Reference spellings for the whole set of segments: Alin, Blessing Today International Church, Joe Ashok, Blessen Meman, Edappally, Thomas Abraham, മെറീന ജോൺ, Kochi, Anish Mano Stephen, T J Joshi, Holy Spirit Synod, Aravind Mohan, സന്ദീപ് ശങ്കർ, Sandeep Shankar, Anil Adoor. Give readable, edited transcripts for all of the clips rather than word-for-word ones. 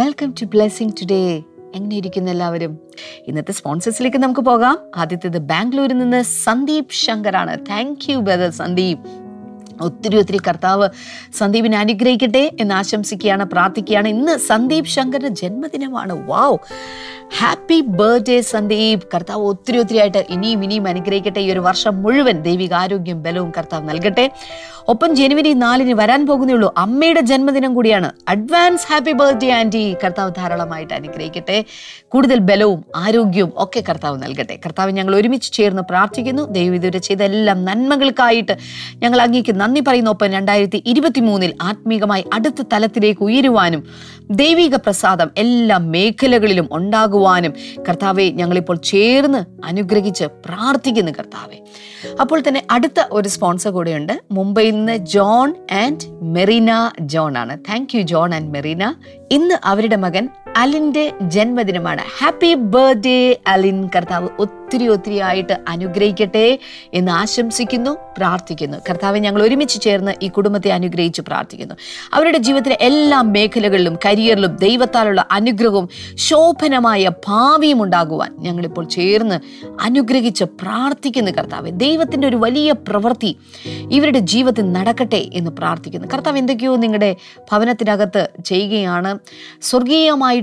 Welcome to Blessing Today. എങ്ങനെയിരിക്കുന്നു എല്ലാവരും? ഇന്നത്തെ സ്പോൺസേഴ്സിലേക്ക് നമുക്ക് പോകാം. ആദ്യത്തേത് ബാംഗ്ലൂരിൽ നിന്ന് സന്ദീപ് ശങ്കർ ആണ്. Thank you brother Sandeep. ഒത്തിരി ഒത്തിരി കർത്താവ് സന്ദീപിനെ അനുഗ്രഹിക്കട്ടെ എന്ന് ആശംസിക്കുകയാണ്, പ്രാർത്ഥിക്കുകയാണ്. ഇന്ന് സന്ദീപ് ശങ്കറിന്റെ ജന്മദിനമാണ്. Wow, happy birthday Sandeep. കർത്താവ് ഒത്തിരി ഒത്തിരി ആയിട്ട് ഇനിയും ഇനിയും അനുഗ്രഹിക്കട്ടെ. ഈ ഒരു വർഷം മുഴുവൻ ദൈവിക ആരോഗ്യം ബലവും കർത്താവ് നൽകട്ടെ. ഒപ്പം ജനുവരി 4 വരാൻ പോകുന്നേ ഉള്ളൂ, അമ്മയുടെ ജന്മദിനം കൂടിയാണ്. Advance happy birthday aunty. കർത്താവ് ധാരാളമായിട്ട് അനുഗ്രഹിക്കട്ടെ. കൂടുതൽ ബലവും ആരോഗ്യവും ഒക്കെ കർത്താവ് നൽകട്ടെ. കർത്താവ് ഞങ്ങൾ ഒരുമിച്ച് ചേർന്ന് പ്രാർത്ഥിക്കുന്നു. ദൈവം ഇതുവരെ ചെയ്ത എല്ലാ നന്മകൾക്കായിട്ട് ഞങ്ങൾ അങ്ങേക്ക് നന്ദി പറയുന്ന. ഒപ്പം 2023 ആത്മീകമായി അടുത്ത തലത്തിലേക്ക് ഉയരുവാനും ദൈവിക പ്രസാദം എല്ലാ മേഖലകളിലും ഉണ്ടാകുവാനും കർത്താവെ ഞങ്ങളിപ്പോൾ ചേർന്ന് അനുഗ്രഹിച്ച് പ്രാർത്ഥിക്കുന്നു കർത്താവെ. അപ്പോൾ തന്നെ അടുത്ത ഒരു സ്പോൺസർ കൂടെയുണ്ട്. മുംബൈയിൽ നിന്ന് ജോൺ ആൻഡ് മെറീന ജോൺ ആണ്. Thank you John and Marina. ഇന്ന് അവരുടെ മകൻ അലിൻ്റെ ജന്മദിനമാണ്. Happy birthday Alin. കർത്താവ് ഒത്തിരി ഒത്തിരി ആയിട്ട് അനുഗ്രഹിക്കട്ടെ എന്ന് ആശംസിക്കുന്നു, പ്രാർത്ഥിക്കുന്നു. കർത്താവെ ഞങ്ങൾ ഒരുമിച്ച് ചേർന്ന് ഈ കുടുംബത്തെ അനുഗ്രഹിച്ച് പ്രാർത്ഥിക്കുന്നു. അവരുടെ ജീവിതത്തിലെ എല്ലാ മേഖലകളിലും കരിയറിലും ദൈവത്താലുള്ള അനുഗ്രഹവും ശോഭനമായ ഭാവിയും ഉണ്ടാകുവാൻ ഞങ്ങളിപ്പോൾ ചേർന്ന് അനുഗ്രഹിച്ച് പ്രാർത്ഥിക്കുന്നു കർത്താവെ. ദൈവത്തിൻ്റെ ഒരു വലിയ പ്രവൃത്തി ഇവരുടെ ജീവിതത്തിൽ നടക്കട്ടെ എന്ന് പ്രാർത്ഥിക്കുന്നു കർത്താവ്. എന്തൊക്കെയോ നിങ്ങളുടെ ഭവനത്തിനകത്ത് ചെയ്യുകയാണ്. സ്വർഗീയമായിട്ടുള്ള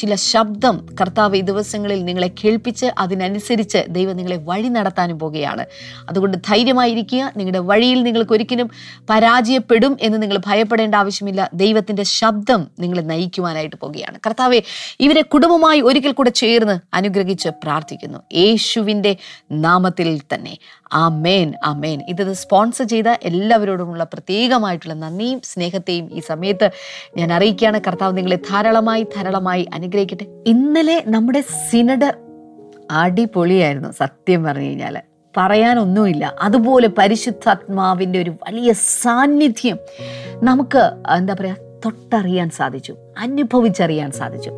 ചില ശബ്ദം കർത്താവ് ഈ ദിവസങ്ങളിൽ നിങ്ങളെ കേൾപ്പിച്ച് അതിനനുസരിച്ച് ദൈവം നിങ്ങളെ വഴി നടത്താനും പോകുകയാണ്. അതുകൊണ്ട് ധൈര്യമായിരിക്കുക. നിങ്ങളുടെ വഴിയിൽ നിങ്ങൾക്ക് ഒരിക്കലും പരാജയപ്പെടും എന്ന് നിങ്ങൾ ഭയപ്പെടേണ്ട ആവശ്യമില്ല. ദൈവത്തിൻ്റെ ശബ്ദം നിങ്ങളെ നയിക്കുവാനായിട്ട് പോകുകയാണ് കർത്താവെ. ഇവരെ കുടുംബമായി ഒരിക്കൽ കൂടെ ചേർന്ന് അനുഗ്രഹിച്ച് പ്രാർത്ഥിക്കുന്നു യേശുവിൻ്റെ നാമത്തിൽ തന്നെ. ആമേൻ, ആമേൻ. ഇത് സ്പോൺസർ ചെയ്ത എല്ലാവരോടുമുള്ള പ്രത്യേകമായിട്ടുള്ള നന്ദിയും സ്നേഹത്തെയും ഈ സമയത്ത് ഞാൻ അറിയിക്കുകയാണ്. കർത്താവ് നിങ്ങളെ ധാരാളമായി അനുഗ്രഹിക്കട്ടെ. ഇന്നലെ നമ്മുടെ സിനഡ് അടിപൊളിയായിരുന്നു. സത്യം പറഞ്ഞു കഴിഞ്ഞാൽ പറയാനൊന്നുമില്ല. അതുപോലെ പരിശുദ്ധാത്മാവിൻ്റെ ഒരു വലിയ സാന്നിധ്യം നമുക്ക് എന്താ പറയുക, തൊട്ടറിയാൻ സാധിച്ചു, അനുഭവിച്ചറിയാൻ സാധിച്ചു.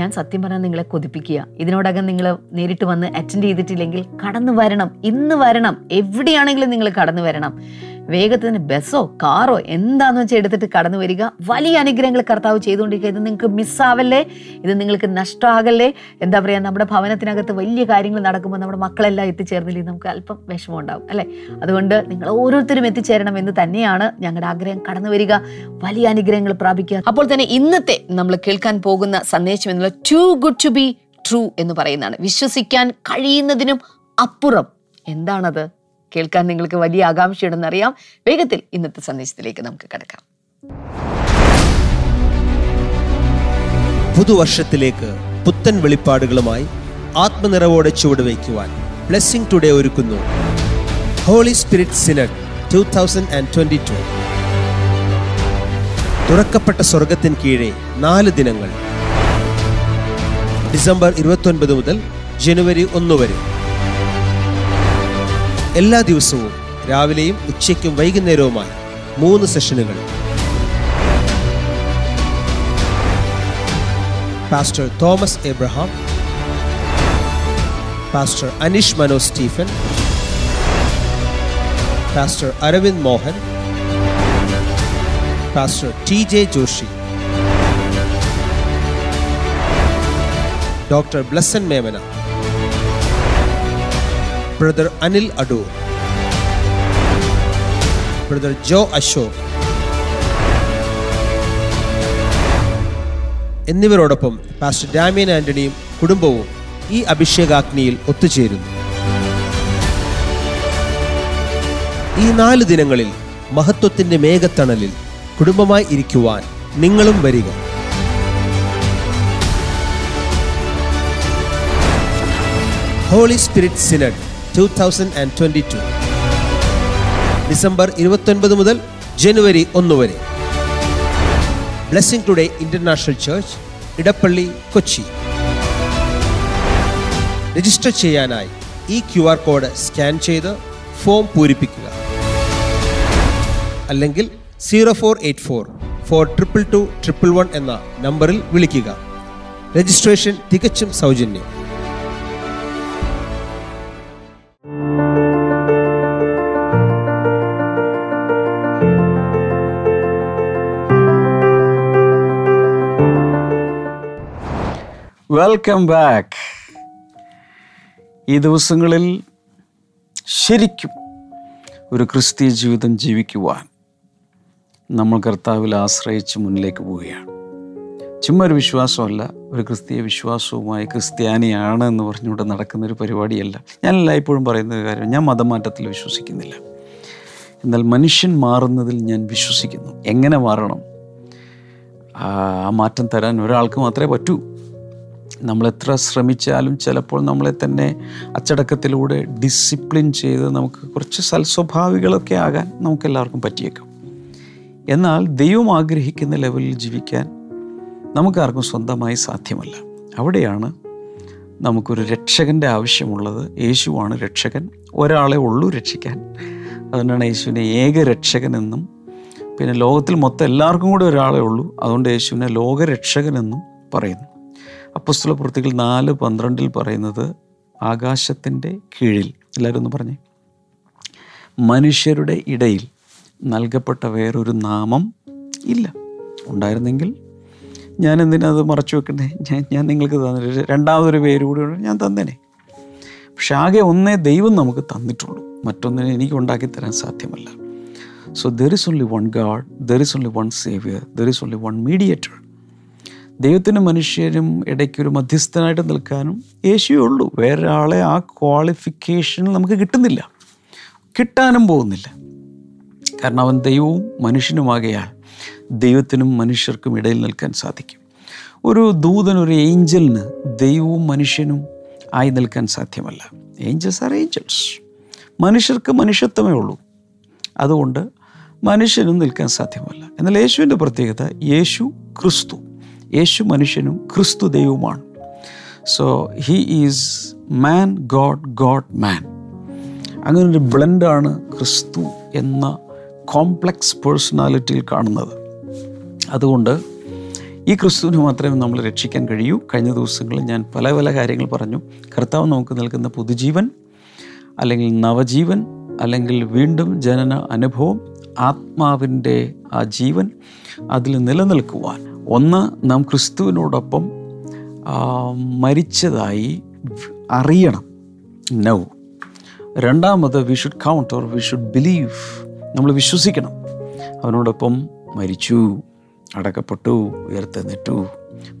ഞാൻ സത്യം പറഞ്ഞാൽ നിങ്ങളെ കൊതിപ്പിക്കുക. ഇതിനോടകം നിങ്ങൾ നേരിട്ട് വന്ന് അറ്റൻഡ് ചെയ്തിട്ടില്ലെങ്കിൽ കടന്നു വരണം, ഇന്ന് വരണം. എവിടെയാണെങ്കിലും നിങ്ങൾ കടന്നു വരണം. വേഗത്തിന് ബസ്സോ കാറോ എന്താന്ന് വെച്ചാൽ എടുത്തിട്ട് കടന്നു വരിക. വലിയ അനുഗ്രഹങ്ങൾ കർത്താവ് ചെയ്തുകൊണ്ടിരിക്കുക. ഇത് നിങ്ങൾക്ക് മിസ്സാവല്ലേ, ഇത് നിങ്ങൾക്ക് നഷ്ടമാകല്ലേ. എന്താ പറയുക, നമ്മുടെ ഭവനത്തിനകത്ത് വലിയ കാര്യങ്ങൾ നടക്കുമ്പോൾ നമ്മുടെ മക്കളെല്ലാം എത്തിച്ചേർന്നില്ലെങ്കിൽ നമുക്ക് അല്പം വിഷമം ഉണ്ടാകും അല്ലേ. അതുകൊണ്ട് നിങ്ങൾ ഓരോരുത്തരും എത്തിച്ചേരണം എന്ന് തന്നെയാണ് ഞങ്ങളുടെ ആഗ്രഹം. കടന്നു വരിക, വലിയ അനുഗ്രഹങ്ങൾ പ്രാപിക്കുക. അപ്പോൾ തന്നെ ഇന്നത്തെ നമ്മൾ കേൾക്കാൻ പോകുന്ന സന്ദേശം എന്നുള്ള too good to be true എന്ന് പറയുന്നതാണ്. വിശ്വസിക്കാൻ കഴിയുന്നതിനും അപ്പുറം എന്താണത്? കേൾക്കാൻ നിങ്ങൾക്ക് വലിയ ആകാംക്ഷയുണ്ടെന്നറിയാം. വേഗത്തിൽ ഇന്നത്തെ സന്ദേശത്തിലേക്ക് നമുക്ക് കടക്കാം. പുതുവർഷത്തിലേക്ക് പുത്തൻ വെളിപ്പാടുകളുമായി ആത്മനിറവോടെ ചുവടുവയ്ക്കുവാൻ ബ്ലെസ്സിംഗ് ടുഡേ ഒരുക്കുന്നു ഹോളി സ്പിരിറ്റ് സിനഡ് 2022. തുറക്കപ്പെട്ട സ്വർഗത്തിന് കീഴെ 4 ദിനങ്ങൾ, ഡിസംബർ 29 മുതൽ ജനുവരി 1 വരെ. എല്ലാ ദിവസവും രാവിലെയും ഉച്ചയ്ക്കും വൈകുന്നേരവുമായി 3 സെഷനുകൾ. Pastor Thomas Abraham, pastor Aneesh Mano Stephen, pastor Aravind Mohan, pastor T J Joshi, doctor Blesson Memana, Brother Anil Adoor, Brother Joe Ashok എന്നിവരോടൊപ്പം പാസ്റ്റർ ഡാമിയൻ ആന്റണിയും കുടുംബവും ഈ അഭിഷേകാഗ്നിയിൽ ഒത്തുചേരുന്നു. ഈ 4 ദിനങ്ങളിൽ മഹത്വത്തിൻ്റെ മേഘത്തണലിൽ കുടുംബമായി ഇരിക്കുവാൻ നിങ്ങളും വരിക. ഹോളി സ്പിരിറ്റ് സിനഡ് 2022, ഡിസംബർ 29 മുതൽ ജനുവരി 1 വരെ. Blessing today international church, Edappally, Kochi. Register ചെയ്യാനായി ഈ QR കോഡ് സ്കാൻ ചെയ്ത് ഫോം പൂരിപ്പിക്കുക. അല്ലെങ്കിൽ 0484-422-211 എന്ന നമ്പറിൽ വിളിക്കുക. രജിസ്ട്രേഷൻ തികച്ചും സൗജന്യം. Welcome back. ഈ ദിവസങ്ങളിൽ ശരിക്കും ഒരു ക്രിസ്തീയ ജീവിതം ജീവിക്കുവാൻ നമ്മൾ കർത്താവിൽ ആശ്രയിച്ച് മുന്നിലേക്ക് പോവുകയാണ്. ചുമ്മാ ഒരു വിശ്വാസമല്ല, ഒരു ക്രിസ്തീയ വിശ്വാസവുമായി ക്രിസ്ത്യാനിയാണ് എന്ന് പറഞ്ഞുകൊണ്ട് നടക്കുന്നൊരു പരിപാടിയല്ല. ഞാൻ എല്ലായ്പ്പോഴും പറയുന്നൊരു കാര്യം, ഞാൻ മതമാറ്റത്തിൽ വിശ്വസിക്കുന്നില്ല, എന്നാൽ മനുഷ്യൻ മാറുന്നതിൽ ഞാൻ വിശ്വസിക്കുന്നു. എങ്ങനെ മാറണം? ആ മാറ്റം തരാൻ ഒരാൾക്ക് മാത്രമേ പറ്റൂ. നമ്മളെത്ര ശ്രമിച്ചാലും ചിലപ്പോൾ നമ്മളെ തന്നെ അച്ചടക്കത്തിലൂടെ ഡിസിപ്ലിൻ ചെയ്ത് നമുക്ക് കുറച്ച് സൽസ്വഭാവികളൊക്കെ ആകാൻ നമുക്കെല്ലാവർക്കും പറ്റിയേക്കും. എന്നാൽ ദൈവം ആഗ്രഹിക്കുന്ന ലെവലിൽ ജീവിക്കാൻ നമുക്കാർക്കും സ്വന്തമായി സാധ്യമല്ല. അവിടെയാണ് നമുക്കൊരു രക്ഷകൻ്റെ ആവശ്യമുള്ളത്. യേശുവാണ് രക്ഷകൻ. ഒരാളെ ഉള്ളൂ രക്ഷിക്കാൻ. അതുകൊണ്ടാണ് യേശുവിനെ ഏക രക്ഷകനെന്നും, പിന്നെ ലോകത്തിൽ മൊത്തം എല്ലാവർക്കും കൂടി ഒരാളേ ഉള്ളൂ, അതുകൊണ്ട് യേശുവിനെ ലോകരക്ഷകനെന്നും പറയുന്നു. അപ്പോസ്തലപ്രവൃത്തികൾ 4:12 പറയുന്നത്, ആകാശത്തിൻ്റെ കീഴിൽ, എല്ലാവരും ഒന്ന് പറഞ്ഞേ, മനുഷ്യരുടെ ഇടയിൽ നൽകപ്പെട്ട വേറൊരു നാമം ഇല്ല. ഉണ്ടായിരുന്നെങ്കിൽ ഞാൻ എന്തിനത് മറച്ചു വെക്കണ്ടേ? ഞാൻ നിങ്ങൾക്ക് തന്നിട്ട് രണ്ടാമതൊരു പേര് കൂടി ഞാൻ തന്നേനെ. പക്ഷെ ആകെ ഒന്നേ ദൈവം നമുക്ക് തന്നിട്ടുള്ളൂ, മറ്റൊന്നിനെ എനിക്ക് ഉണ്ടാക്കി തരാൻ സാധ്യമല്ല. So there is only one God, there is only one Savior, there is only one Mediator. ദൈവത്തിനും മനുഷ്യനും ഇടയ്ക്കൊരു മധ്യസ്ഥനായിട്ട് നിൽക്കാനും യേശുവേ ഉള്ളൂ. വേറൊരാളെ ആ ക്വാളിഫിക്കേഷൻ നമുക്ക് കിട്ടുന്നില്ല, കിട്ടാനും പോകുന്നില്ല. കാരണം അവൻ ദൈവവും മനുഷ്യനുമാകയാൽ ദൈവത്തിനും മനുഷ്യർക്കും ഇടയിൽ നിൽക്കാൻ സാധിക്കും. ഒരു ദൂതൻ, ഒരു ഏഞ്ചലിന് ദൈവവും മനുഷ്യനും ആയി നിൽക്കാൻ സാധ്യമല്ല. Angels are angels. മനുഷ്യർക്ക് മനുഷ്യത്വമേ ഉള്ളൂ, അതുകൊണ്ട് മനുഷ്യനും നിൽക്കാൻ സാധ്യമല്ല. എന്നാൽ യേശുവിൻ്റെ പ്രത്യേകത, യേശു ക്രിസ്തു, യേശു മനുഷ്യനും ക്രിസ്തു ദൈവവുമാണ്. So he is man God, God man. അങ്ങനൊരു ബ്ലെൻഡാണ് ക്രിസ്തു എന്ന കോംപ്ലക്സ് പേഴ്സണാലിറ്റിയിൽ കാണുന്നത്. അതുകൊണ്ട് ഈ ക്രിസ്തുവിന് മാത്രമേ നമ്മൾ രക്ഷിക്കാൻ കഴിയൂ. കഴിഞ്ഞ ദിവസങ്ങളിൽ ഞാൻ പല പല കാര്യങ്ങൾ പറഞ്ഞു. കർത്താവ് നമുക്ക് നൽകുന്ന പുതുജീവൻ, അല്ലെങ്കിൽ നവജീവൻ, അല്ലെങ്കിൽ വീണ്ടും ജനന അനുഭവം, ആത്മാവിൻ്റെ ആ ജീവൻ, അതിൽ നിലനിൽക്കുവാൻ ഒന്ന് നാം ക്രിസ്തുവിനോടൊപ്പം മരിച്ചതായി അറിയണം. നൗ രണ്ടാമത് we should count or we should believe. നമ്മൾ വിശ്വസിക്കണം, അവനോടൊപ്പം മരിച്ചു, അടക്കപ്പെട്ടു, ഉയർത്തെഴുന്നേറ്റു.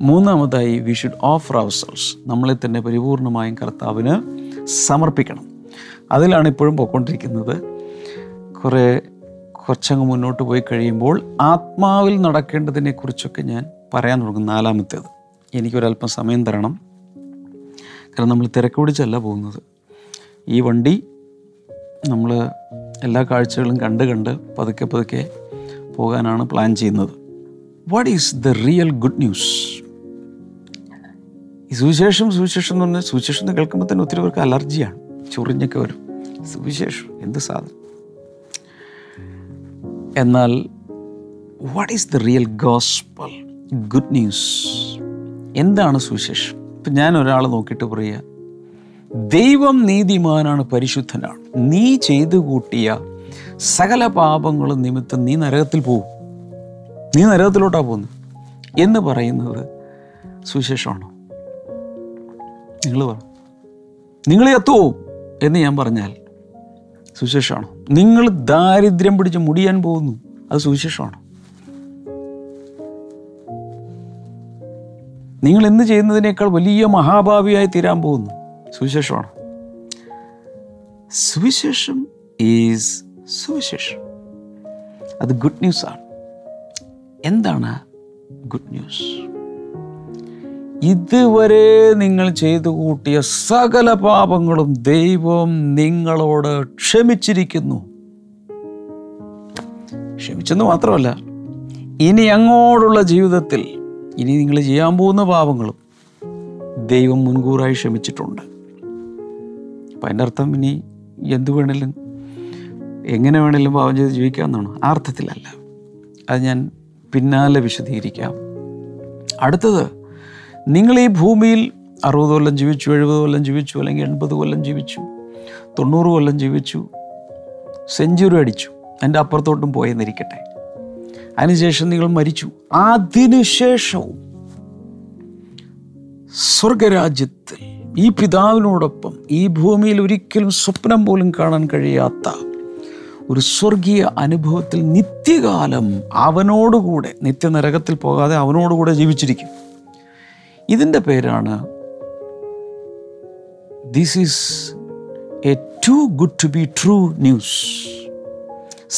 മൂന്നാമതായി വി ഷുഡ് ഓഫർ അവെർസെൽവ്സ്. നമ്മളെ തന്നെ പരിപൂർണമായും കർത്താവിന് സമർപ്പിക്കണം. അതിലാണ് ഇപ്പോഴും പോയിക്കൊണ്ടിരിക്കുന്നത്. കുറച്ചങ്ങ് മുന്നോട്ട് പോയി കഴിയുമ്പോൾ ആത്മാവിൽ നടക്കേണ്ടതിനെക്കുറിച്ചൊക്കെ ഞാൻ പറയാൻ തുടങ്ങും. നാലാമത്തേത്, എനിക്കൊരല്പം സമയം തരണം, കാരണം നമ്മൾ തിരക്കുപിടിച്ചല്ല പോകുന്നത്. ഈ വണ്ടി നമ്മൾ എല്ലാ കാഴ്ചകളും കണ്ട് പതുക്കെ പോകാനാണ് പ്ലാൻ ചെയ്യുന്നത്. What is the real good news? ഈ സുവിശേഷം എന്ന് പറഞ്ഞാൽ, സുവിശേഷം എന്ന് കേൾക്കുമ്പോൾ തന്നെ ഒത്തിരി പേർക്ക് അലർജിയാണ്, ചൊറിഞ്ഞൊക്കെ വരും. സുവിശേഷം എന്ത് സാധനം? എന്നാൽ what is the real gospel, good news? എന്താണ് സുവിശേഷം? ഇപ്പം ഞാൻ ഒരാൾ നോക്കിയിട്ട് പറയുക, ദൈവം നീതിമാനാണ്, പരിശുദ്ധനാണ്, നീ ചെയ്തു കൂട്ടിയ സകല പാപങ്ങളും നിമിത്തം നീ നരകത്തിൽ പോകും, നീ നരകത്തിലോട്ടാണ് പോകുന്നത് എന്ന് പറയുന്നത് സുവിശേഷമാണോ? നിങ്ങൾ പറ. നിങ്ങൾ എത്തുപോവും എന്ന് ഞാൻ പറഞ്ഞാൽ സുവിശേഷമാണോ? നിങ്ങൾ ദാരിദ്ര്യം പിടിച്ച് മുടിയാൻ പോകുന്നു, അത് സുവിശേഷമാണോ? നിങ്ങൾ ഇന്ന് ചെയ്യുന്നതിനേക്കാൾ വലിയ മഹാഭാവിയായി തീരാൻ പോകുന്നു, സുവിശേഷമാണോ? സുവിശേഷം ഈസ് സുവിശേഷം. അത് ഗുഡ് ന്യൂസാണ്. എന്താണ് ഗുഡ് ന്യൂസ്? ഇതുവരെ നിങ്ങൾ ചെയ്തു കൂട്ടിയ സകല പാപങ്ങളും ദൈവം നിങ്ങളോട് ക്ഷമിച്ചിരിക്കുന്നു. ക്ഷമിച്ചെന്ന് മാത്രമല്ല, ഇനി അങ്ങോട്ടുള്ള ജീവിതത്തിൽ ഇനി നിങ്ങൾ ചെയ്യാൻ പോകുന്ന പാപങ്ങളും ദൈവം മുൻകൂറായി ക്ഷമിച്ചിട്ടുണ്ട്. അപ്പം അതിൻ്റെ അർത്ഥം ഇനി എന്തു വേണേലും എങ്ങനെ വേണേലും പാപം ചെയ്ത് ജീവിക്കാമെന്നാണ്? ആ അർത്ഥത്തിലല്ല. അത് ഞാൻ പിന്നാലെ വിശദീകരിക്കാം. അടുത്തത്, നിങ്ങൾ ഈ ഭൂമിയിൽ 60 കൊല്ലം ജീവിച്ചു, 70 കൊല്ലം ജീവിച്ചു, അല്ലെങ്കിൽ 80 കൊല്ലം ജീവിച്ചു, 90 കൊല്ലം ജീവിച്ചു, സെഞ്ച്വറി അടിച്ചു, അതിൻ്റെ അപ്പുറത്തോട്ടും പോയെന്നിരിക്കട്ടെ, അതിനുശേഷം നിങ്ങൾ മരിച്ചു. അതിനുശേഷവും സ്വർഗരാജ്യത്തിൽ ഈ പിതാവിനോടൊപ്പം ഈ ഭൂമിയിൽ ഒരിക്കലും സ്വപ്നം പോലും കാണാൻ കഴിയാത്ത ഒരു സ്വർഗീയ അനുഭവത്തിൽ നിത്യകാലം അവനോടുകൂടെ, നിത്യനരകത്തിൽ പോകാതെ അവനോടുകൂടെ ജീവിച്ചിരിക്കും. ഇതിൻ്റെ പേരാണ് this is a too good to be true news.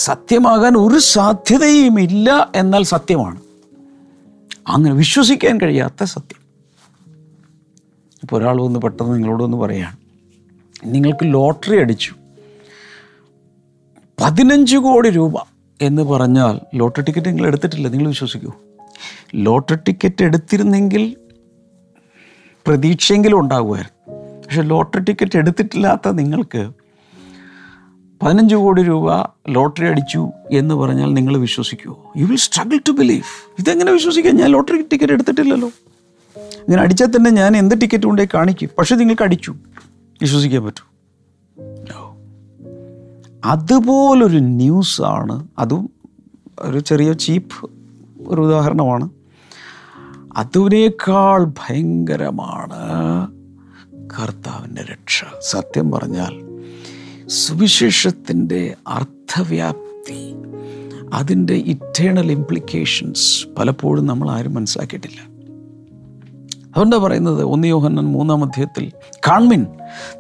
സത്യമാകാൻ ഒരു സാധ്യതയും ഇല്ല, എന്നാൽ സത്യമാണ്. അങ്ങനെ വിശ്വസിക്കാൻ കഴിയാത്ത സത്യം. ഇപ്പോൾ ഒരാൾ വന്ന് പെട്ടെന്ന് നിങ്ങളോടൊന്ന് പറയാണ്, നിങ്ങൾക്ക് ലോട്ടറി അടിച്ചു 15 കോടി രൂപ എന്ന് പറഞ്ഞാൽ ലോട്ടറി ടിക്കറ്റ് നിങ്ങൾ എടുത്തിട്ടില്ല, നിങ്ങൾ വിശ്വസിക്കുമോ? Lottery ticket എടുത്തിരുന്നെങ്കിൽ പ്രതീക്ഷയെങ്കിലും ഉണ്ടാകുമായിരുന്നു. പക്ഷെ ലോട്ടറി ടിക്കറ്റ് എടുത്തിട്ടില്ലാത്ത നിങ്ങൾക്ക് 15 കോടി രൂപ ലോട്ടറി അടിച്ചു എന്ന് പറഞ്ഞാൽ നിങ്ങൾ വിശ്വസിക്കുമോ? You will struggle to believe. ഇതെങ്ങനെ വിശ്വസിക്കാം? ഞാൻ ലോട്ടറി ടിക്കറ്റ് എടുത്തിട്ടില്ലല്ലോ. ഇങ്ങനെ അടിച്ചാൽ തന്നെ ഞാൻ എന്ത് ടിക്കറ്റ് കൊണ്ടേ കാണിക്കും. പക്ഷെ നിങ്ങൾക്ക് അടിച്ചു, വിശ്വസിക്കാൻ പറ്റൂ? അതുപോലൊരു ന്യൂസാണ്. അതും ഒരു ചെറിയ ചീപ്പ് ഒരു ഉദാഹരണമാണ്. അതിനേക്കാൾ ഭയങ്കരമാണ് കർത്താവിൻ്റെ രക്ഷ. സത്യം പറഞ്ഞാൽ സുവിശേഷത്തിൻ്റെ അർത്ഥവ്യാപ്തി, അതിൻ്റെ ഇറ്റേണൽ ഇംപ്ലിക്കേഷൻസ് പലപ്പോഴും നമ്മൾ ആരും മനസ്സിലാക്കിയിട്ടില്ല. അതുകൊണ്ടാണ് പറയുന്നത് 1 യോഹന്നാൻ 3 അധ്യായത്തിൽ, കാൺമിൻ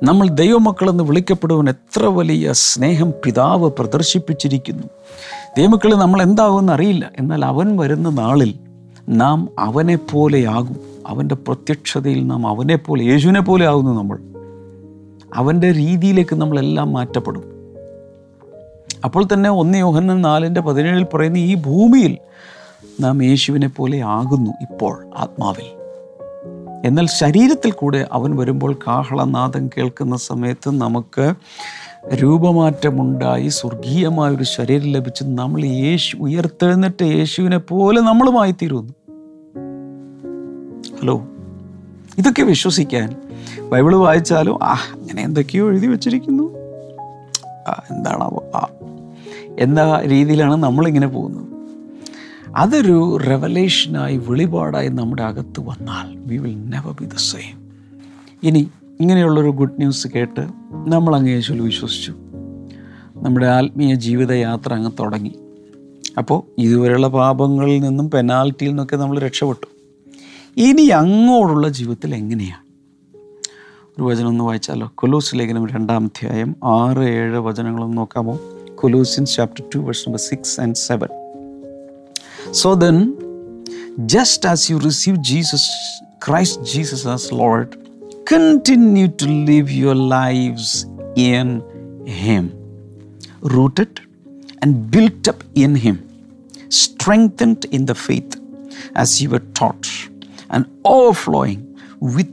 നമ്മൾ ദൈവമക്കളെന്ന് വിളിക്കപ്പെടുവാൻ എത്ര വലിയ സ്നേഹം പിതാവ് പ്രദർശിപ്പിച്ചിരിക്കുന്നു. ദൈവമക്കളെ നമ്മൾ എന്താകുമെന്ന് അറിയില്ല, എന്നാൽ അവൻ വരുന്ന നാളിൽ നാം അവനെപ്പോലെയാകും. അവൻ്റെ പ്രത്യക്ഷതയിൽ നാം അവനെപ്പോലെ, യേശുവിനെ പോലെ ആകുന്നു നമ്മൾ. അവൻ്റെ രീതിയിലേക്ക് നമ്മളെല്ലാം മാറ്റപ്പെടും. അപ്പോൾ തന്നെ 1 യോഹന്നാൻ 4:17 പറയുന്ന ഈ ഭൂമിയിൽ നാം യേശുവിനെ പോലെ ആകുന്നു ഇപ്പോൾ ആത്മാവിൽ. എന്നാൽ ശരീരത്തിൽ കൂടെ അവൻ വരുമ്പോൾ കാഹളനാദം കേൾക്കുന്ന സമയത്ത് നമുക്ക് രൂപമാറ്റമുണ്ടായി സ്വർഗീയമായൊരു ശരീരം ലഭിച്ച് നമ്മൾ യേശു ഉയർത്തെഴുന്നേറ്റ് യേശുവിനെ പോലെ നമ്മളുമായിത്തീരുന്നു. ഹലോ, ഇതൊക്കെ വിശ്വസിക്കാൻ ബൈബിള് വായിച്ചാലും അങ്ങനെ എന്തൊക്കെയോ എഴുതി വച്ചിരിക്കുന്നു, എന്താണാവോ എന്ന രീതിയിലാണ് നമ്മളിങ്ങനെ പോകുന്നത്. അതൊരു റെവലേഷനായി, വെളിപാടായി നമ്മുടെ അകത്ത് വന്നാൽ we will never be the same. ഇനി ഇങ്ങനെയുള്ളൊരു ഗുഡ് ന്യൂസ് കേട്ട് നമ്മളങ്ങ് യേശുവിൽ വിശ്വസിച്ചു, നമ്മുടെ ആത്മീയ ജീവിതയാത്ര അങ്ങ് തുടങ്ങി. അപ്പോൾ ഇതുവരെയുള്ള പാപങ്ങളിൽ നിന്നും പെനാൽറ്റിയിൽ നിന്നൊക്കെ നമ്മൾ രക്ഷപ്പെട്ടു. ഇനി അങ്ങോട്ടുള്ള ജീവിതത്തിൽ എങ്ങനെയാണ്? ഒരു വചനം ഒന്ന് വായിച്ചാലോ? കൊലോസ് ലേഖനം 2:6-7 നോക്കാമോ? Colossians chapter 2:6-7. So then, just as you receive Christ Jesus as Lord, continue to live your lives in Him, rooted and built up in Him, strengthened in the faith as you were taught, and overflowing with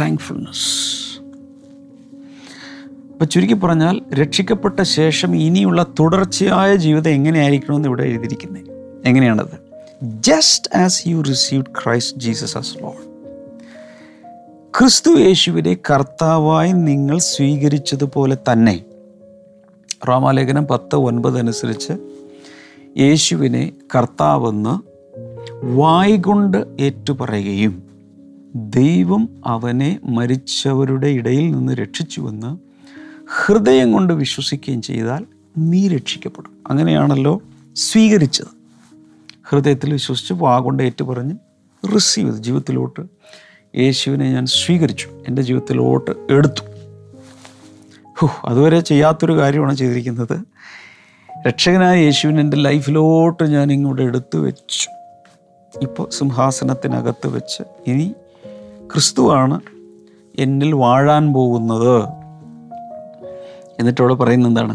thankfulness. അപ്പോൾ ചുരുക്കി പറഞ്ഞാൽ, രക്ഷിക്കപ്പെട്ട ശേഷം ഇനിയുള്ള തുടർച്ചയായ ജീവിതം എങ്ങനെയായിരിക്കണമെന്ന് ഇവിടെ എഴുതിയിരിക്കുന്നത്. എങ്ങനെയാണത്? Just as you received Christ Jesus as Lord. ക്രിസ്തു യേശുവിനെ കർത്താവായി നിങ്ങൾ സ്വീകരിച്ചതുപോലെ തന്നെ. റോമാലേഖനം 10:9 അനുസരിച്ച് യേശുവിനെ കർത്താവെന്ന് വായികൊണ്ട് ഏറ്റുപറയുകയും ദൈവം അവനെ മരിച്ചവരുടെ ഇടയിൽ നിന്ന് രക്ഷിച്ചുവെന്ന് ഹൃദയം കൊണ്ട് വിശ്വസിക്കുകയും ചെയ്താൽ നീ രക്ഷിക്കപ്പെടും. അങ്ങനെയാണല്ലോ സ്വീകരിച്ചത്. ഹൃദയത്തിൽ വിശ്വസിച്ച് വാഗൊണ്ട് ഏറ്റുപറഞ്ഞ് റിസീവ് ചെയ്തു. ജീവിതത്തിലോട്ട് യേശുവിനെ ഞാൻ സ്വീകരിച്ചു, എൻ്റെ ജീവിതത്തിലോട്ട് എടുത്തു. അതുവരെ ചെയ്യാത്തൊരു കാര്യമാണ് ചെയ്തിരിക്കുന്നത്. രക്ഷകനായ യേശുവിനെ എൻ്റെ ലൈഫിലോട്ട് ഞാൻ ഇങ്ങോട്ട് എടുത്തു വെച്ചു. ഇപ്പോൾ സിംഹാസനത്തിനകത്ത് വെച്ച് ഇനി ക്രിസ്തുവാണ് എന്നിൽ വാഴാൻ പോകുന്നത്. എന്നിട്ടവിടെ പറയുന്നത് എന്താണ്?